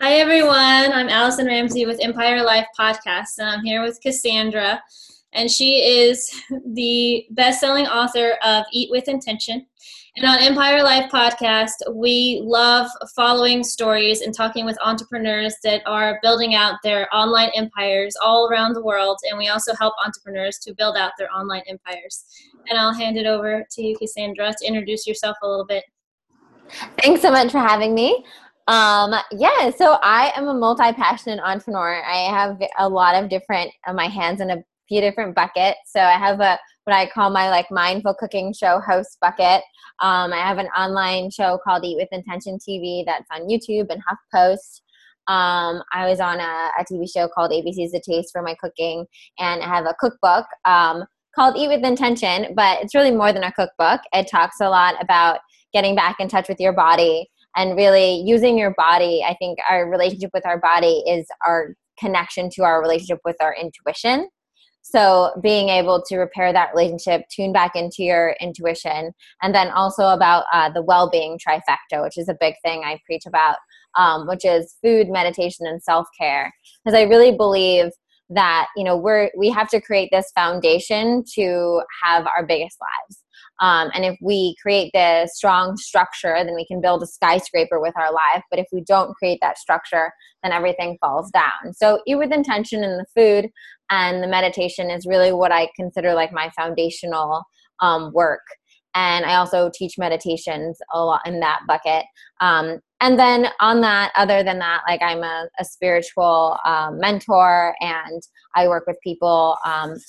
Hi, everyone. I'm Allison Ramsey with Empire Life Podcast, and I'm here with Cassandra, and she is the best-selling author of Eat With Intention. And on Empire Life Podcast, we love following stories and talking with entrepreneurs that are building out their online empires all around the world, and we also help entrepreneurs to build out their online empires. And I'll hand it over to you, Cassandra, to introduce yourself a little bit. Thanks so much for having me. So I am a multi-passionate entrepreneur. I have a lot of different, my hands in a few different buckets. So I have what I call my mindful cooking show host bucket. I have an online show called Eat With Intention TV that's on YouTube and HuffPost. I was on a TV show called ABC's The Taste for my cooking, and I have a cookbook called Eat With Intention, but it's really more than a cookbook. It talks a lot about getting back in touch with your body and really using your body. I think our relationship with our body is our connection to our relationship with our intuition. So being able to repair that relationship, tune back into your intuition, and then also about the well-being trifecta, which is a big thing I preach about, which is food, meditation, and self-care. Because I really believe that we have to create this foundation to have our biggest lives. And if we create the strong structure, then we can build a skyscraper with our life. But if we don't create that structure, then everything falls down. So Eat With Intention and the food and the meditation is really what I consider my foundational work. And I also teach meditations a lot in that bucket. And then on that, other than that, I'm a spiritual mentor, and I work with people,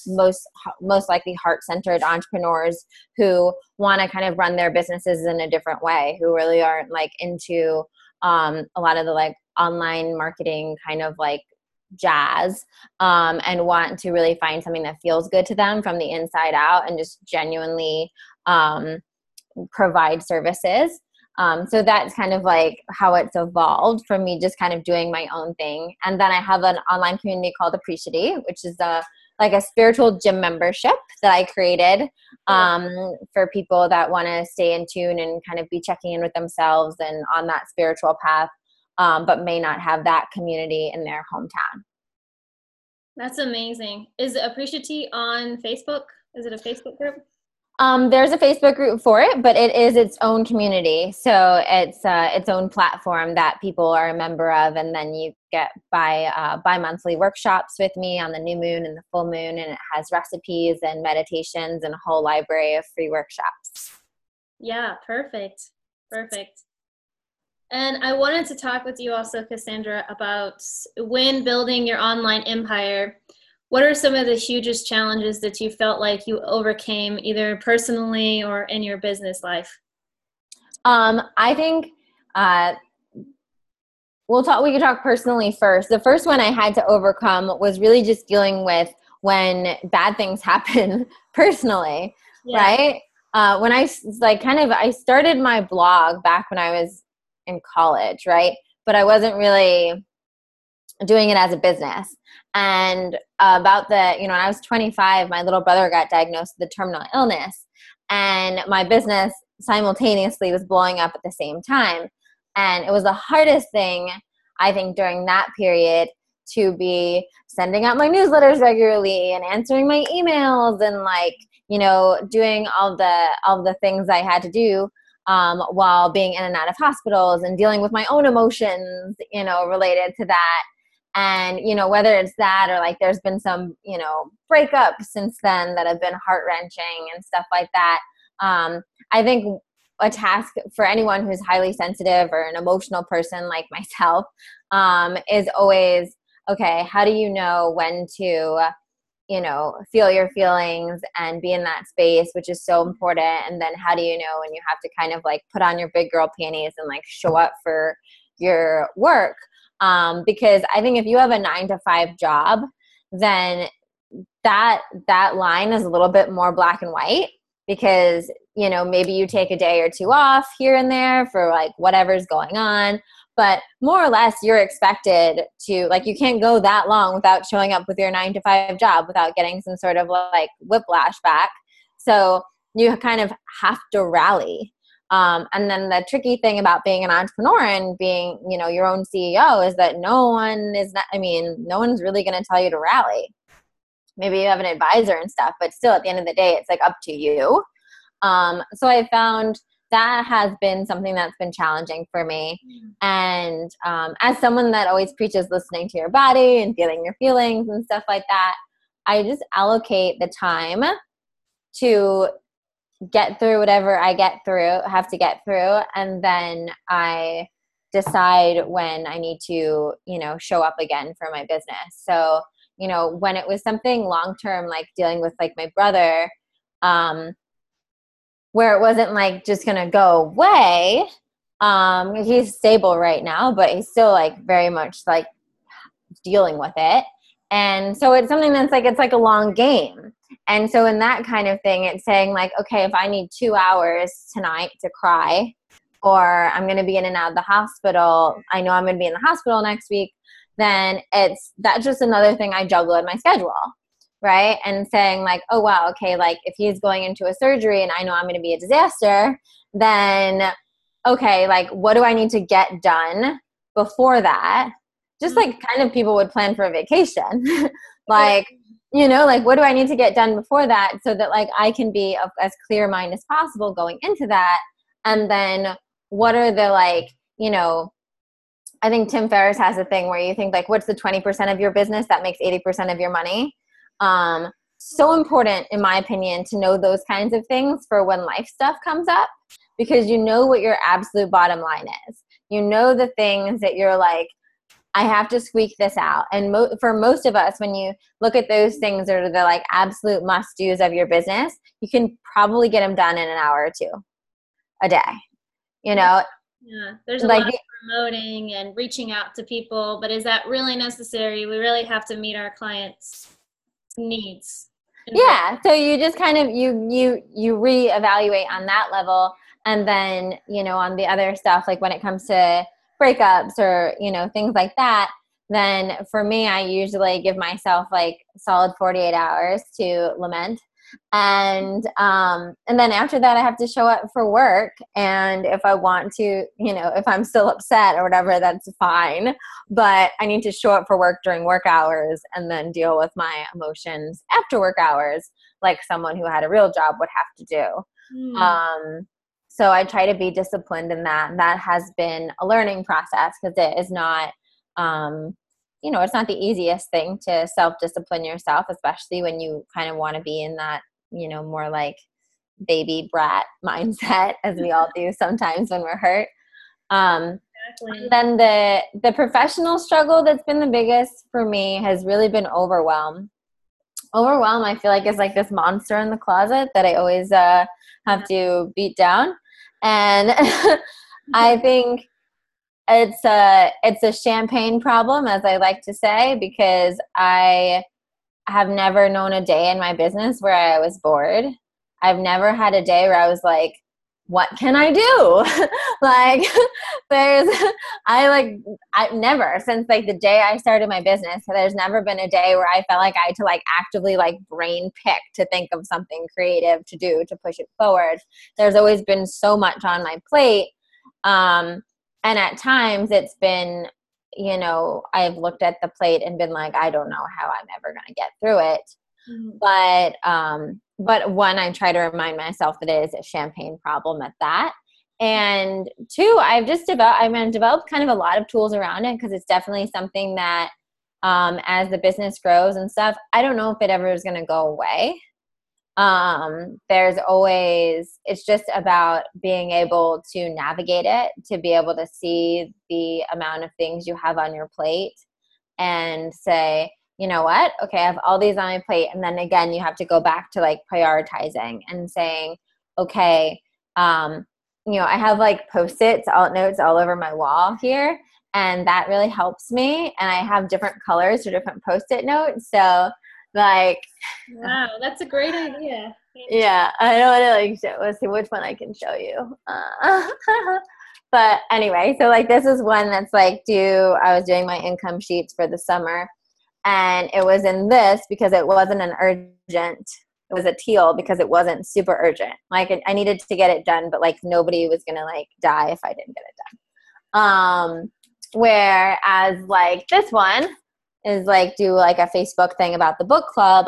most likely heart-centered entrepreneurs who want to kind of run their businesses in a different way, who really aren't into a lot of the online marketing kind of jazz, and want to really find something that feels good to them from the inside out and just genuinely provide services. So that's kind of how it's evolved from me just kind of doing my own thing. And then I have an online community called Appreciatee, which is a spiritual gym membership that I created for people that want to stay in tune and kind of be checking in with themselves and on that spiritual path, but may not have that community in their hometown. That's amazing. Is Appreciatee on Facebook? Is it a Facebook group? There's a Facebook group for it, but it is its own community. So it's its own platform that people are a member of. And then you get bi-monthly workshops with me on the new moon and the full moon. And it has recipes and meditations and a whole library of free workshops. Yeah, perfect. And I wanted to talk with you also, Cassandra, about when building your online empire, what are some of the hugest challenges that you felt like you overcame either personally or in your business life? I think we can talk personally first. The first one I had to overcome was really just dealing with when bad things happen personally, yeah. Right? When I started my blog back when I was in college, right? But I wasn't really doing it as a business. And when I was 25, my little brother got diagnosed with a terminal illness, and my business simultaneously was blowing up at the same time. And it was the hardest thing, I think, during that period to be sending out my newsletters regularly and answering my emails and doing all the things I had to do while being in and out of hospitals and dealing with my own emotions, related to that. And, whether it's that or there's been some, breakups since then that have been heart-wrenching and stuff like that. I think a task for anyone who's highly sensitive or an emotional person like myself is always, okay, how do you know when to, feel your feelings and be in that space, which is so important. And then how do you know when you have to kind of put on your big girl panties and show up for your work? Because I think if you have a 9-to-5 job, then that line is a little bit more black and white because, maybe you take a day or two off here and there for whatever's going on, but more or less you're expected to, you can't go that long without showing up with your 9-to-5 job without getting some sort of whiplash back. So you kind of have to rally. And then the tricky thing about being an entrepreneur and being, you know, your own CEO is that no one's really going to tell you to rally. Maybe you have an advisor and stuff, but still at the end of the day, it's like up to you. So I found that has been something that's been challenging for me. And as someone that always preaches listening to your body and feeling your feelings and stuff like that, I just allocate the time to get through whatever I have to get through. And then I decide when I need to, you know, show up again for my business. So, you know, when it was something long-term, like dealing with like my brother, where it wasn't like just going to go away. He's stable right now, but he's still like very much like dealing with it. And so it's something that's like, it's like a long game. And so in that kind of thing, it's saying like, okay, if I need 2 hours tonight to cry, or I'm going to be in and out of the hospital, I know I'm going to be in the hospital next week, then that's just another thing I juggle in my schedule, right? And saying like, oh, wow, okay, like if he's going into a surgery and I know I'm going to be a disaster, then okay, like what do I need to get done before that? Just like kind of people would plan for a vacation. Like, you know, like what do I need to get done before that so that like I can be as clear minded as possible going into that? And then what are the like, you know, I think Tim Ferriss has a thing where you think like, what's the 20% of your business that makes 80% of your money? So important in my opinion to know those kinds of things for when life stuff comes up, because you know what your absolute bottom line is. You know the things that you're like, I have to squeak this out. And for most of us, when you look at those things that are the like absolute must-dos of your business, you can probably get them done in an hour or two a day, you know? Yeah, there's like, a lot of promoting and reaching out to people, but is that really necessary? We really have to meet our clients' needs. Yeah, so you just kind of, you reevaluate on that level. And then, you know, on the other stuff, like when it comes to breakups or, you know, things like that, then for me, I usually give myself like solid 48 hours to lament. And then after that, I have to show up for work. And if I want to, you know, if I'm still upset or whatever, that's fine. But I need to show up for work during work hours and then deal with my emotions after work hours, like someone who had a real job would have to do. So I try to be disciplined in that. And that has been a learning process because it is not, you know, it's not the easiest thing to self-discipline yourself, especially when you kind of want to be in that, you know, more like baby brat mindset, as we all do sometimes when we're hurt. Exactly. Then the professional struggle that's been the biggest for me has really been overwhelm. Overwhelm, I feel like, is like this monster in the closet that I always have to beat down. And I think it's a champagne problem, as I like to say, because I have never known a day in my business where I was bored. I've never had a day where I was like, what can I do? Like I've never, since like the day I started my business, there's never been a day where I felt like I had to like actively like brain pick to think of something creative to do, to push it forward. There's always been so much on my plate. And at times it's been, you know, I've looked at the plate and been like, I don't know how I'm ever going to get through it. But one, I try to remind myself that it is a champagne problem at that. And two, I've developed kind of a lot of tools around it because it's definitely something that as the business grows and stuff, I don't know if it ever is going to go away. It's just about being able to navigate it, to be able to see the amount of things you have on your plate and say, you know what? Okay, I have all these on my plate. And then again, you have to go back to like prioritizing and saying, okay, you know, I have like Post-its, notes all over my wall here. And that really helps me. And I have different colors or different Post-it notes. So like, wow, that's a great idea. Yeah. I don't want to let's see which one I can show you. But anyway, so like this is one that's like I was doing my income sheets for the summer. And it was in this because it wasn't an urgent It was a teal because it wasn't super urgent. Like I needed to get it done, but like nobody was going to like die if I didn't get it done. Whereas like this one is like do like a Facebook thing about the book club.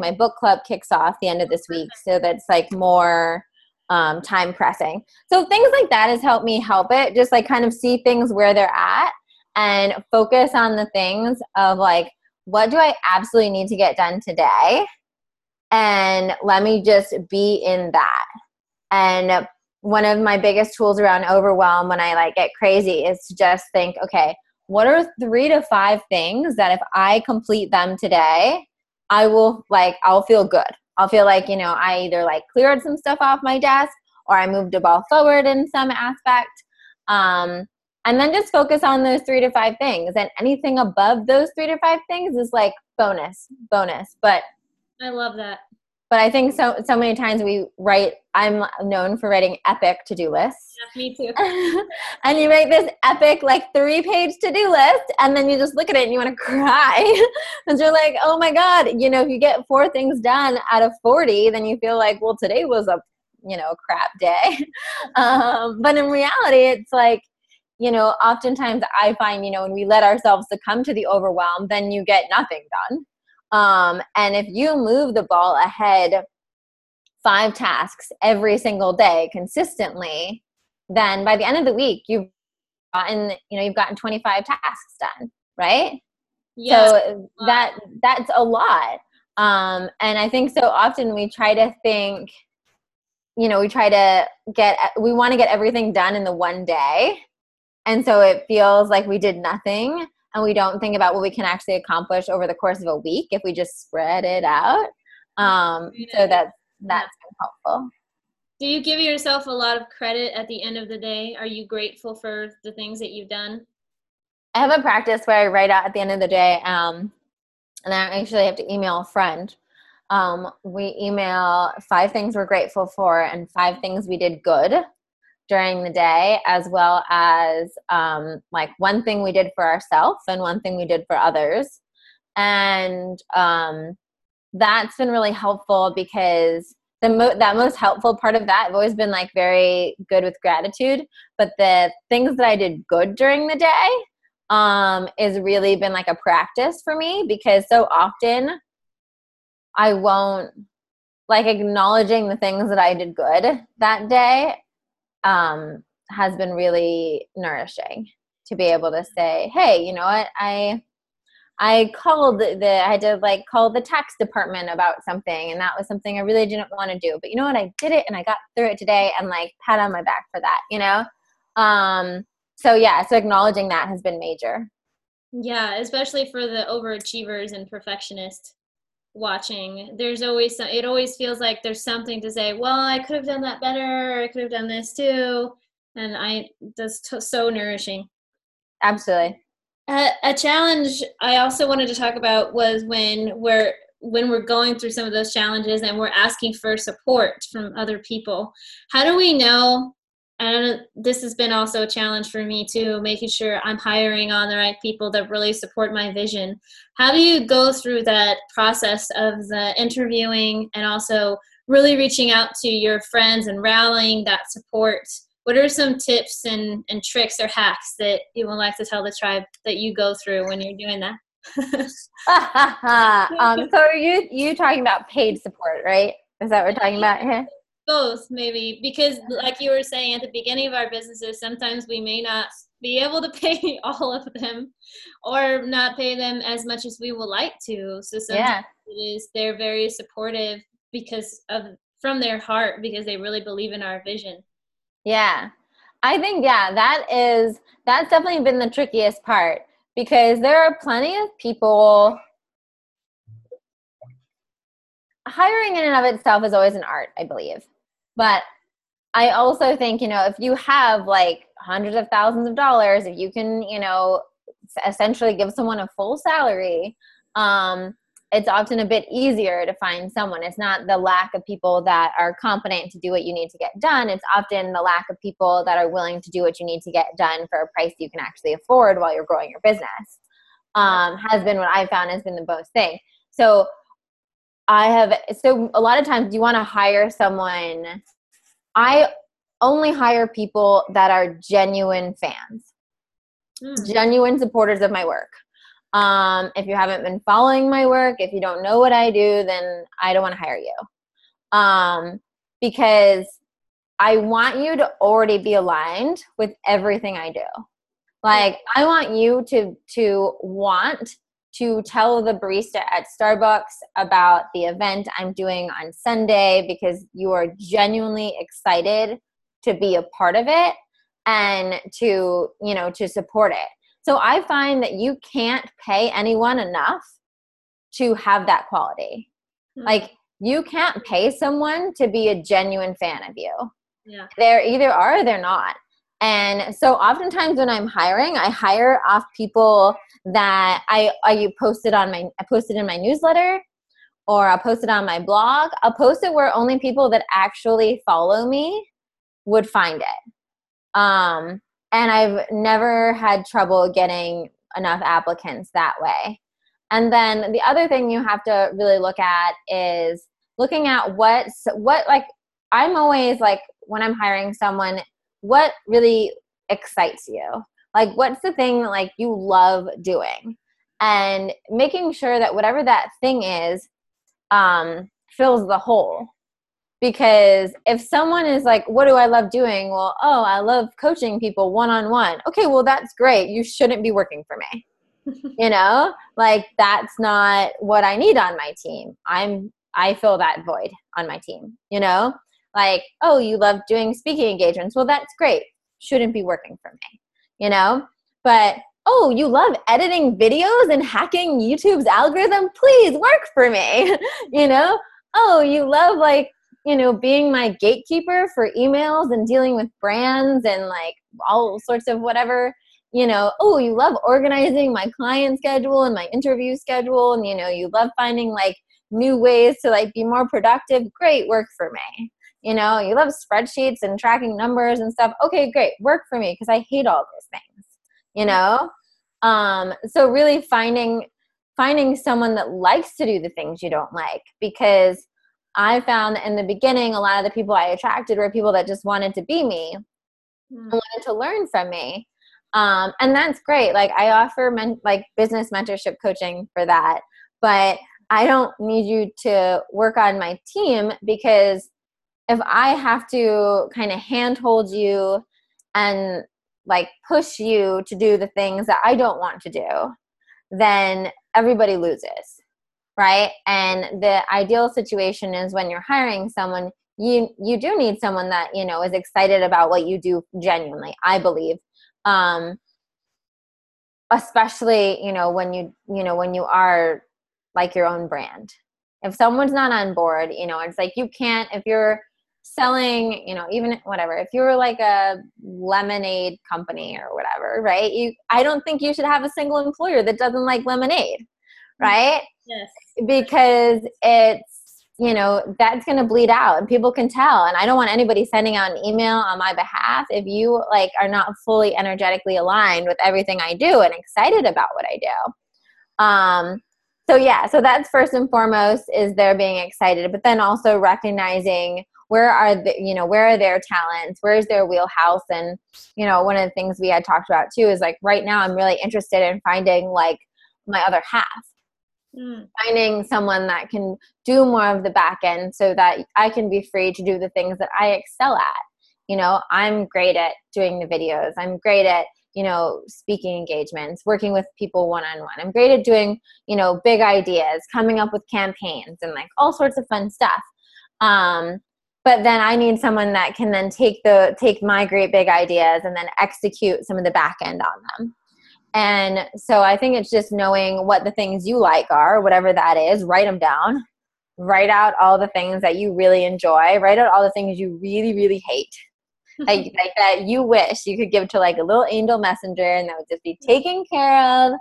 My book club kicks off the end of this week. So that's like more time pressing. So things like that has helped me help it. Just like kind of see things where they're at and focus on the things of like, what do I absolutely need to get done today? And let me just be in that. And one of my biggest tools around overwhelm when I like get crazy is to just think, okay, what are 3 to 5 things that if I complete them today, I'll feel good. I'll feel like, you know, I either like cleared some stuff off my desk or I moved a ball forward in some aspect. And then just focus on those 3 to 5 things. And anything above those 3 to 5 things is like bonus. But I love that. But I think so many times I'm known for writing epic to-do lists. Yeah, me too. And you make this epic like 3-page to-do list and then you just look at it and you want to cry. And you're like, oh my God, you know, if you get 4 things done out of 40, then you feel like, well, today was a, you know, crap day. But in reality, it's like, you know, oftentimes I find, you know, when we let ourselves succumb to the overwhelm, then you get nothing done. And if you move the ball ahead 5 tasks every single day consistently, then by the end of the week, you've gotten 25 tasks done, right? Yeah. So that's a lot. And I think so often we try to think, you know, we want to get everything done in the one day. And so it feels like we did nothing. And we don't think about what we can actually accomplish over the course of a week if we just spread it out. So that's been helpful. Do you give yourself a lot of credit at the end of the day? Are you grateful for the things that you've done? I have a practice where I write out at the end of the day, and I actually have to email a friend. We email 5 things we're grateful for and 5 things we did good during the day, as well as like one thing we did for ourselves and one thing we did for others. And that's been really helpful because that most helpful part of that, I've always been like very good with gratitude, but the things that I did good during the day is really been like a practice for me, because so often I won't like acknowledging the things that I did good that day. Has been really nourishing to be able to say, hey, you know what? I had to call the tax department about something, and that was something I really didn't want to do, but you know what? I did it and I got through it today, and like pat on my back for that, you know? So acknowledging that has been major. Yeah. Especially for the overachievers and perfectionists watching, it always feels like there's something to say, well, I could have done that better, I could have done this too, and that's so nourishing. Absolutely. A challenge I also wanted to talk about was when we're going through some of those challenges and we're asking for support from other people. How do we know? And this has been also a challenge for me too, making sure I'm hiring on the right people that really support my vision. How do you go through that process of the interviewing and also really reaching out to your friends and rallying that support? What are some tips and tricks or hacks that you would like to tell the tribe that you go through when you're doing that? So are you talking about paid support, right? Is that what we're talking about here? Both, maybe, because like you were saying at the beginning of our businesses, sometimes we may not be able to pay all of them or not pay them as much as we would like to. So sometimes they're very supportive from their heart, because they really believe in our vision. Yeah, I think, that's definitely been the trickiest part, because there are plenty of people. Hiring in and of itself is always an art, I believe. But I also think, you know, if you have like hundreds of thousands of dollars, if you can, you know, essentially give someone a full salary, it's often a bit easier to find someone. It's not the lack of people that are competent to do what you need to get done. It's often the lack of people that are willing to do what you need to get done for a price you can actually afford while you're growing your business, has been what I found has been the most thing. So So a lot of times you want to hire someone. I only hire people that are genuine fans, genuine supporters of my work. If you haven't been following my work, if you don't know what I do, then I don't want to hire you. Because I want you to already be aligned with everything I do. Like, I want you to want to tell the barista at Starbucks about the event I'm doing on Sunday because you are genuinely excited to be a part of it and to, you know, to support it. So I find that you can't pay anyone enough to have that quality. Mm-hmm. Like, you can't pay someone to be a genuine fan of you. Yeah. They either are or they're not. And so oftentimes when I'm hiring, I hire off people that I posted in my newsletter, or I'll post it on my blog. I'll post it where only people that actually follow me would find it. And I've never had trouble getting enough applicants that way. And then the other thing you have to really look at is looking at what like, I'm always like, when I'm hiring someone, what really excites you? Like, what's the thing that, like, you love doing? And making sure that whatever that thing is fills the hole. Because if someone is like, what do I love doing? Well, oh, I love coaching people one-on-one. Okay, well, that's great. You shouldn't be working for me. You know? Like, that's not what I need on my team. I fill that void on my team, you know? Like, oh, you love doing speaking engagements. Well, that's great. Shouldn't be working for me, you know? But, oh, you love editing videos and hacking YouTube's algorithm. Please work for me, you know? Oh, you love, like, you know, being my gatekeeper for emails and dealing with brands and, like, all sorts of whatever, you know. Oh, you love organizing my client schedule and my interview schedule. And, you know, you love finding, like, new ways to, like, be more productive. Great, work for me. You know, you love spreadsheets and tracking numbers and stuff. Okay, great. Work for me, because I hate all those things, you know? So really finding someone that likes to do the things you don't like, because I found in the beginning a lot of the people I attracted were people that just wanted to be me and wanted to learn from me. And that's great. Like, I offer business mentorship coaching for that, but I don't need you to work on my team, because if I have to kind of handhold you and, like, push you to do the things that I don't want to do, then everybody loses, right? And the ideal situation is when you're hiring someone, you do need someone that, you know, is excited about what you do genuinely, I believe. Especially, you know, when you are, like, your own brand. If someone's not on board, you know, it's like, you can't, if you're selling, you know, even whatever, if you were like a lemonade company or whatever, right? I don't think you should have a single employer that doesn't like lemonade, right? Yes. Because it's, you know, that's going to bleed out and people can tell. And I don't want anybody sending out an email on my behalf if you, like, are not fully energetically aligned with everything I do and excited about what I do. So yeah, so that's first and foremost, is they're being excited, but then also recognizing where are their talents? Where is their wheelhouse? And, you know, one of the things we had talked about too is, like, right now I'm really interested in finding, like, my other half, finding someone that can do more of the back end so that I can be free to do the things that I excel at. You know, I'm great at doing the videos. I'm great at, you know, speaking engagements, working with people one-on-one. I'm great at doing, you know, big ideas, coming up with campaigns and, like, all sorts of fun stuff. But then I need someone that can then take my great big ideas and then execute some of the back end on them. And so I think it's just knowing what the things you like are, whatever that is. Write them down. Write out all the things that you really enjoy. Write out all the things you really, really hate. Like that you wish you could give to, like, a little angel messenger, and that would just be taken care of,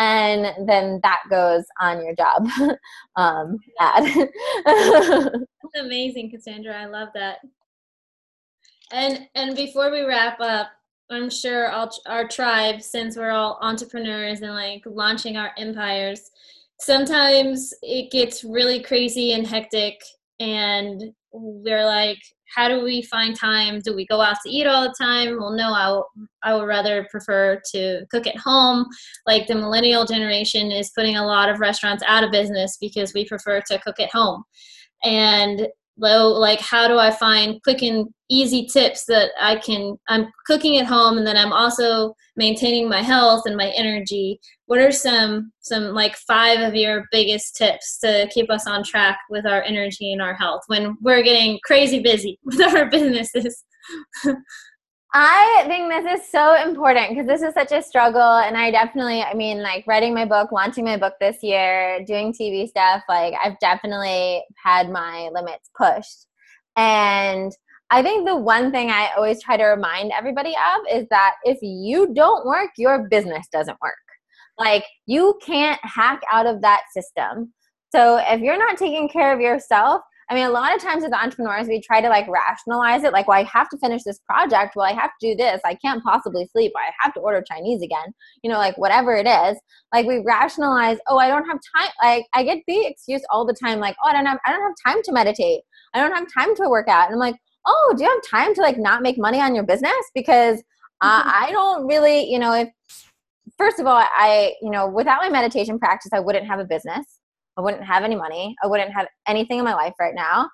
and then that goes on your job ad. That's amazing, Cassandra. I love that. And before we wrap up, I'm sure our tribe, since we're all entrepreneurs and, like, launching our empires, sometimes it gets really crazy and hectic, and we're like, how do we find time? Do we go out to eat all the time? Well, no, I would rather prefer to cook at home. Like, the millennial generation is putting a lot of restaurants out of business because we prefer to cook at home. And like, how do I find quick and easy tips that I'm cooking at home and then I'm also maintaining my health and my energy? What are some like 5 of your biggest tips to keep us on track with our energy and our health when we're getting crazy busy with our businesses? I think this is so important because this is such a struggle, and I mean, writing my book, launching my book this year, doing TV stuff, like, I've definitely had my limits pushed. And I think the one thing I always try to remind everybody of is that if you don't work, your business doesn't work. Like, you can't hack out of that system. So if you're not taking care of yourself, I mean, a lot of times as entrepreneurs, we try to like rationalize it. Like, well, I have to finish this project. Well, I have to do this. I can't possibly sleep. I have to order Chinese again. You know, like, whatever it is. Like, we rationalize, oh, I don't have time. Like, I get the excuse all the time, like, oh, I don't have time to meditate. I don't have time to work out. And I'm like, oh, do you have time to like not make money on your business? Because I don't really, you know, if first of all, without my meditation practice, I wouldn't have a business. I wouldn't have any money. I wouldn't have anything in my life right now.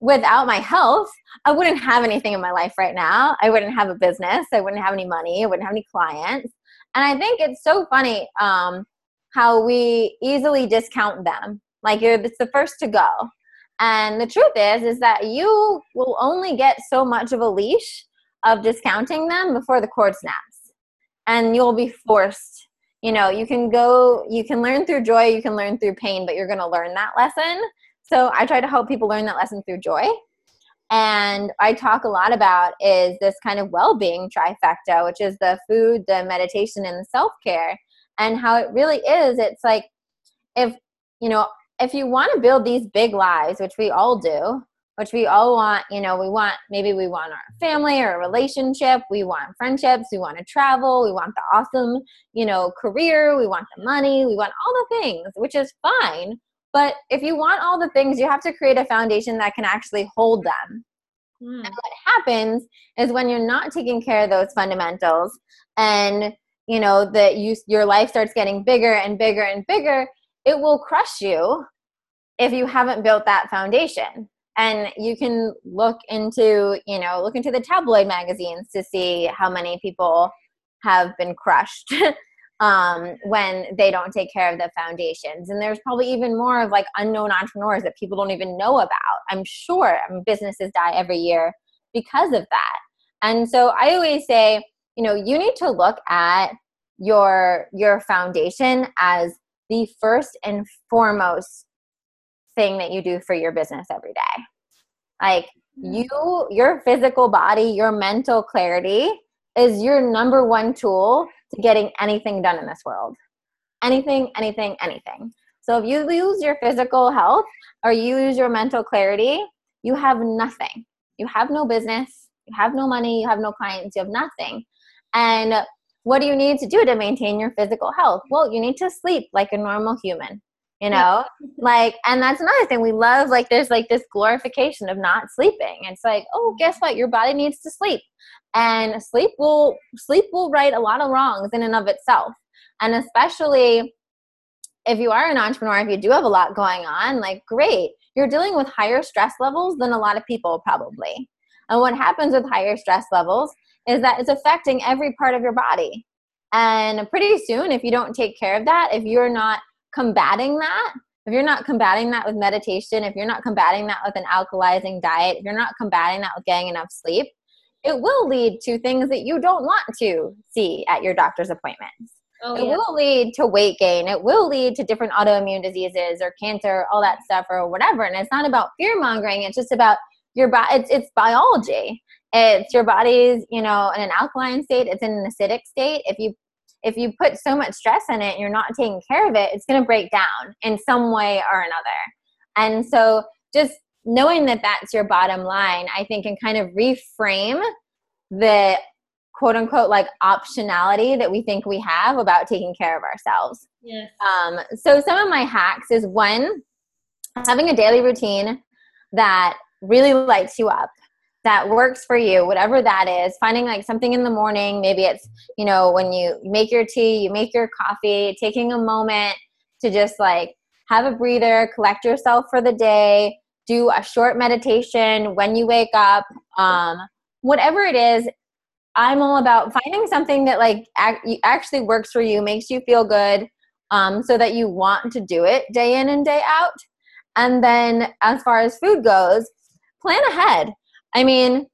Without my health, I wouldn't have anything in my life right now. I wouldn't have a business. I wouldn't have any money. I wouldn't have any clients. And I think it's so funny how we easily discount them. Like, it's the first to go. And the truth is that you will only get so much of a leash of discounting them before the cord snaps. And you'll be forced. You know, you can learn through joy, you can learn through pain, but you're going to learn that lesson. So I try to help people learn that lesson through joy. And I talk a lot about is this kind of well-being trifecta, which is the food, the meditation, and the self-care, and how it really is. It's like, if you want to build these big lives, which we all do, which we all want, you know, we want our family or a relationship, we want friendships, we want to travel, we want the awesome, you know, career, we want the money, we want all the things, which is fine. But if you want all the things, you have to create a foundation that can actually hold them. And what happens is when you're not taking care of those fundamentals and, you know, your life starts getting bigger and bigger and bigger, it will crush you if you haven't built that foundation. And you can look into the tabloid magazines to see how many people have been crushed when they don't take care of the foundations. And there's probably even more of like unknown entrepreneurs that people don't even know about. I'm sure businesses die every year because of that. And so I always say, you know, you need to look at your foundation as the first and foremost thing that you do for your business every day. Like, your physical body, your mental clarity is your number one tool to getting anything done in this world. Anything, anything, anything. So if you lose your physical health or you lose your mental clarity, you have nothing. You have no business, you have no money, you have no clients, you have nothing. And what do you need to do to maintain your physical health? Well, you need to sleep like a normal human. You know, like, and that's another thing we love. Like, there's like this glorification of not sleeping. It's like, oh, guess what? Your body needs to sleep, and sleep will right a lot of wrongs in and of itself. And especially if you are an entrepreneur, if you do have a lot going on, like, great, you're dealing with higher stress levels than a lot of people probably. And what happens with higher stress levels is that it's affecting every part of your body. And pretty soon, if you don't take care of that, if you're not combating that with meditation, if you're not combating that with an alkalizing diet, if you're not combating that with getting enough sleep, it will lead to things that you don't want to see at your doctor's appointments. It will lead to weight gain. It will lead to different autoimmune diseases or cancer, all that stuff or whatever. And it's not about fear mongering. It's just about your body. It's biology. It's your body's, you know, in an alkaline state. It's in an acidic state. If you put so much stress in it and you're not taking care of it, it's going to break down in some way or another. And so just knowing that that's your bottom line, I think, can kind of reframe the quote unquote, like optionality that we think we have about taking care of ourselves. Yes. So some of my hacks is one, having a daily routine that really lights you up, that works for you, whatever that is, finding like something in the morning. Maybe it's, you know, when you make your tea, you make your coffee, taking a moment to just like have a breather, collect yourself for the day, do a short meditation when you wake up, whatever it is. I'm all about finding something that like actually works for you, makes you feel good, so that you want to do it day in and day out. And then as far as food goes, plan ahead. I mean,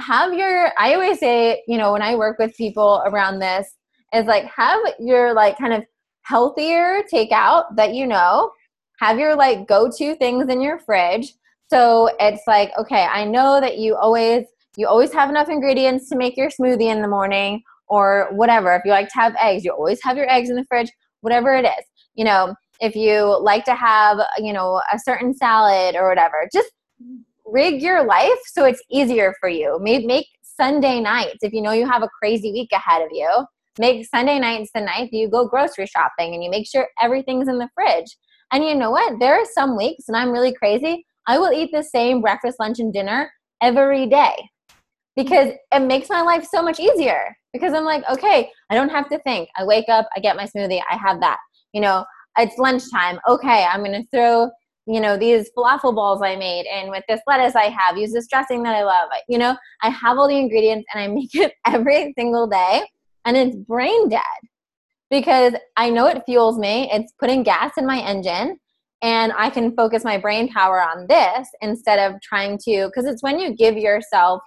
I always say, you know, when I work with people around this, is like have your like kind of healthier takeout that you know, have your like go-to things in your fridge. So it's like, okay, I know that you always have enough ingredients to make your smoothie in the morning or whatever. If you like to have eggs, you always have your eggs in the fridge, whatever it is. You know, if you like to have, you know, a certain salad or whatever, just rig your life so it's easier for you. Make Sunday nights, if you know you have a crazy week ahead of you, make Sunday nights the night that you go grocery shopping and you make sure everything's in the fridge. And you know what? There are some weeks, and I'm really crazy, I will eat the same breakfast, lunch, and dinner every day because it makes my life so much easier because I'm like, okay, I don't have to think. I wake up, I get my smoothie, I have that. You know, it's lunchtime. Okay, I'm going to throw, you know, these falafel balls I made and with this lettuce I have, use this dressing that I love. You know, I have all the ingredients and I make it every single day and it's brain dead because I know it fuels me. It's putting gas in my engine and I can focus my brain power on this instead of trying to, because it's when you give yourself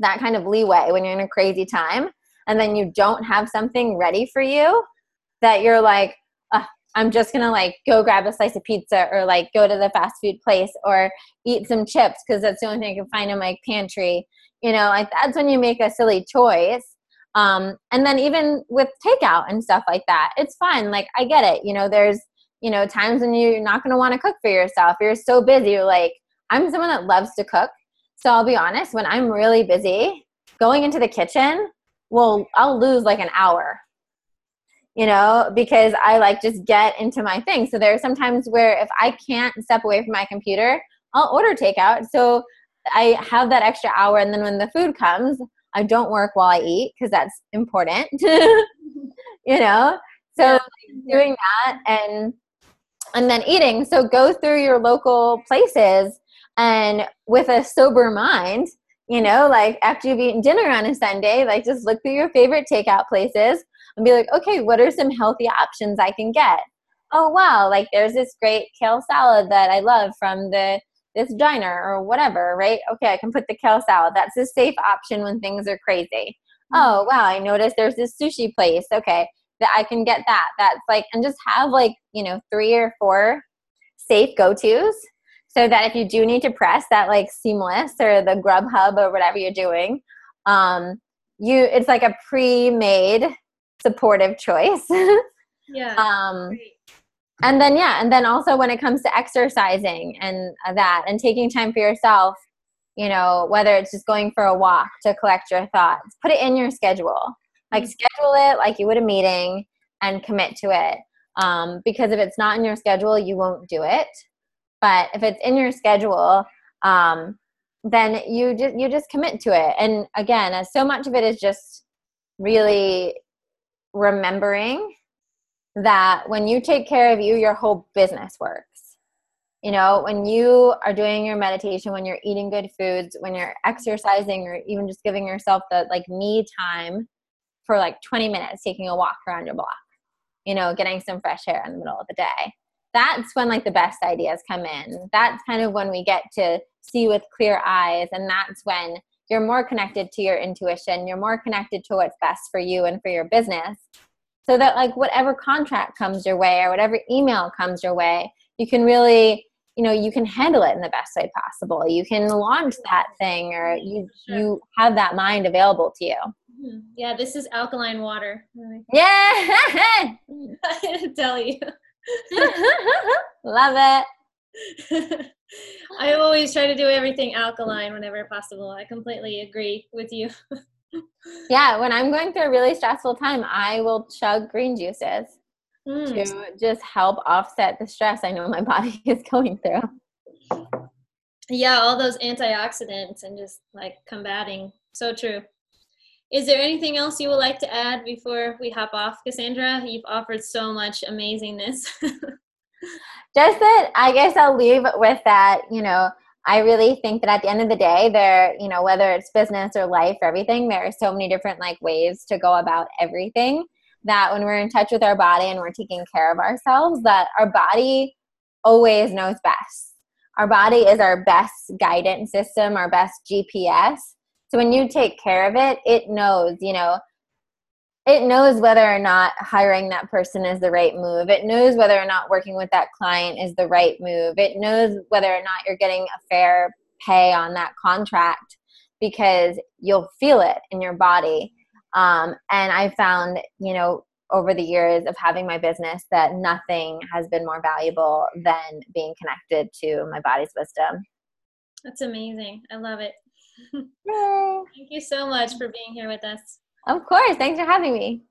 that kind of leeway when you're in a crazy time and then you don't have something ready for you that you're like, I'm just going to like go grab a slice of pizza or like go to the fast food place or eat some chips because that's the only thing I can find in my pantry. You know, like that's when you make a silly choice. And then even with takeout and stuff like that, it's fine. Like I get it. You know, there's, you know, times when you're not going to want to cook for yourself. You're so busy. You're like, I'm someone that loves to cook. So I'll be honest, when I'm really busy, going into the kitchen, well, I'll lose like an hour. You know, because I like just get into my thing. So there are some times where if I can't step away from my computer, I'll order takeout. So I have that extra hour. And then when the food comes, I don't work while I eat because that's important, you know? So doing that and then eating. So go through your local places and with a sober mind, you know, like after you've eaten dinner on a Sunday, like just look through your favorite takeout places and be like, okay, what are some healthy options I can get? Oh, wow, like there's this great kale salad that I love from this diner or whatever, right? Okay, I can put the kale salad. That's a safe option when things are crazy. Oh, wow, I noticed there's this sushi place. Okay, that I can get that. That's like, and just have like, you know, 3 or 4 safe go-tos so that if you do need to press that like Seamless or the Grubhub or whatever you're doing, it's like a pre-made supportive choice. Yeah. Great. And then also when it comes to exercising and that and taking time for yourself, you know, whether it's just going for a walk to collect your thoughts, put it in your schedule, like schedule it like you would a meeting and commit to it. Because if it's not in your schedule, you won't do it. But if it's in your schedule, then you just commit to it. And again, so much of it is just really remembering that when you take care of you, your whole business works. You know, when you are doing your meditation, when you're eating good foods, when you're exercising or even just giving yourself the like me time for like 20 minutes, taking a walk around your block, you know, getting some fresh air in the middle of the day. That's when like the best ideas come in. That's kind of when we get to see with clear eyes. And that's when you're more connected to your intuition. You're more connected to what's best for you and for your business. So that like whatever contract comes your way or whatever email comes your way, you can really, you know, you can handle it in the best way possible. You can launch that thing or you have that mind available to you. Yeah, this is alkaline water. Yeah. I tell you. Love it. I always try to do everything alkaline whenever possible. I completely agree with you. Yeah, when I'm going through a really stressful time, I will chug green juices to just help offset the stress I know my body is going through. Yeah, all those antioxidants and just like combating. So true. Is there anything else you would like to add before we hop off, Cassandra? You've offered so much amazingness. Just that, I guess I'll leave with that, you know, I really think that at the end of the day, there, you know, whether it's business or life or everything, there are so many different like ways to go about everything, that when we're in touch with our body and we're taking care of ourselves, that our body always knows best. Our body is our best guidance system, our best GPS. So when you take care of it, it knows, you know, it knows whether or not hiring that person is the right move. It knows whether or not working with that client is the right move. It knows whether or not you're getting a fair pay on that contract, because you'll feel it in your body. And I found, you know, over the years of having my business, that nothing has been more valuable than being connected to my body's wisdom. That's amazing. I love it. Yay. Thank you so much for being here with us. Of course. Thanks for having me.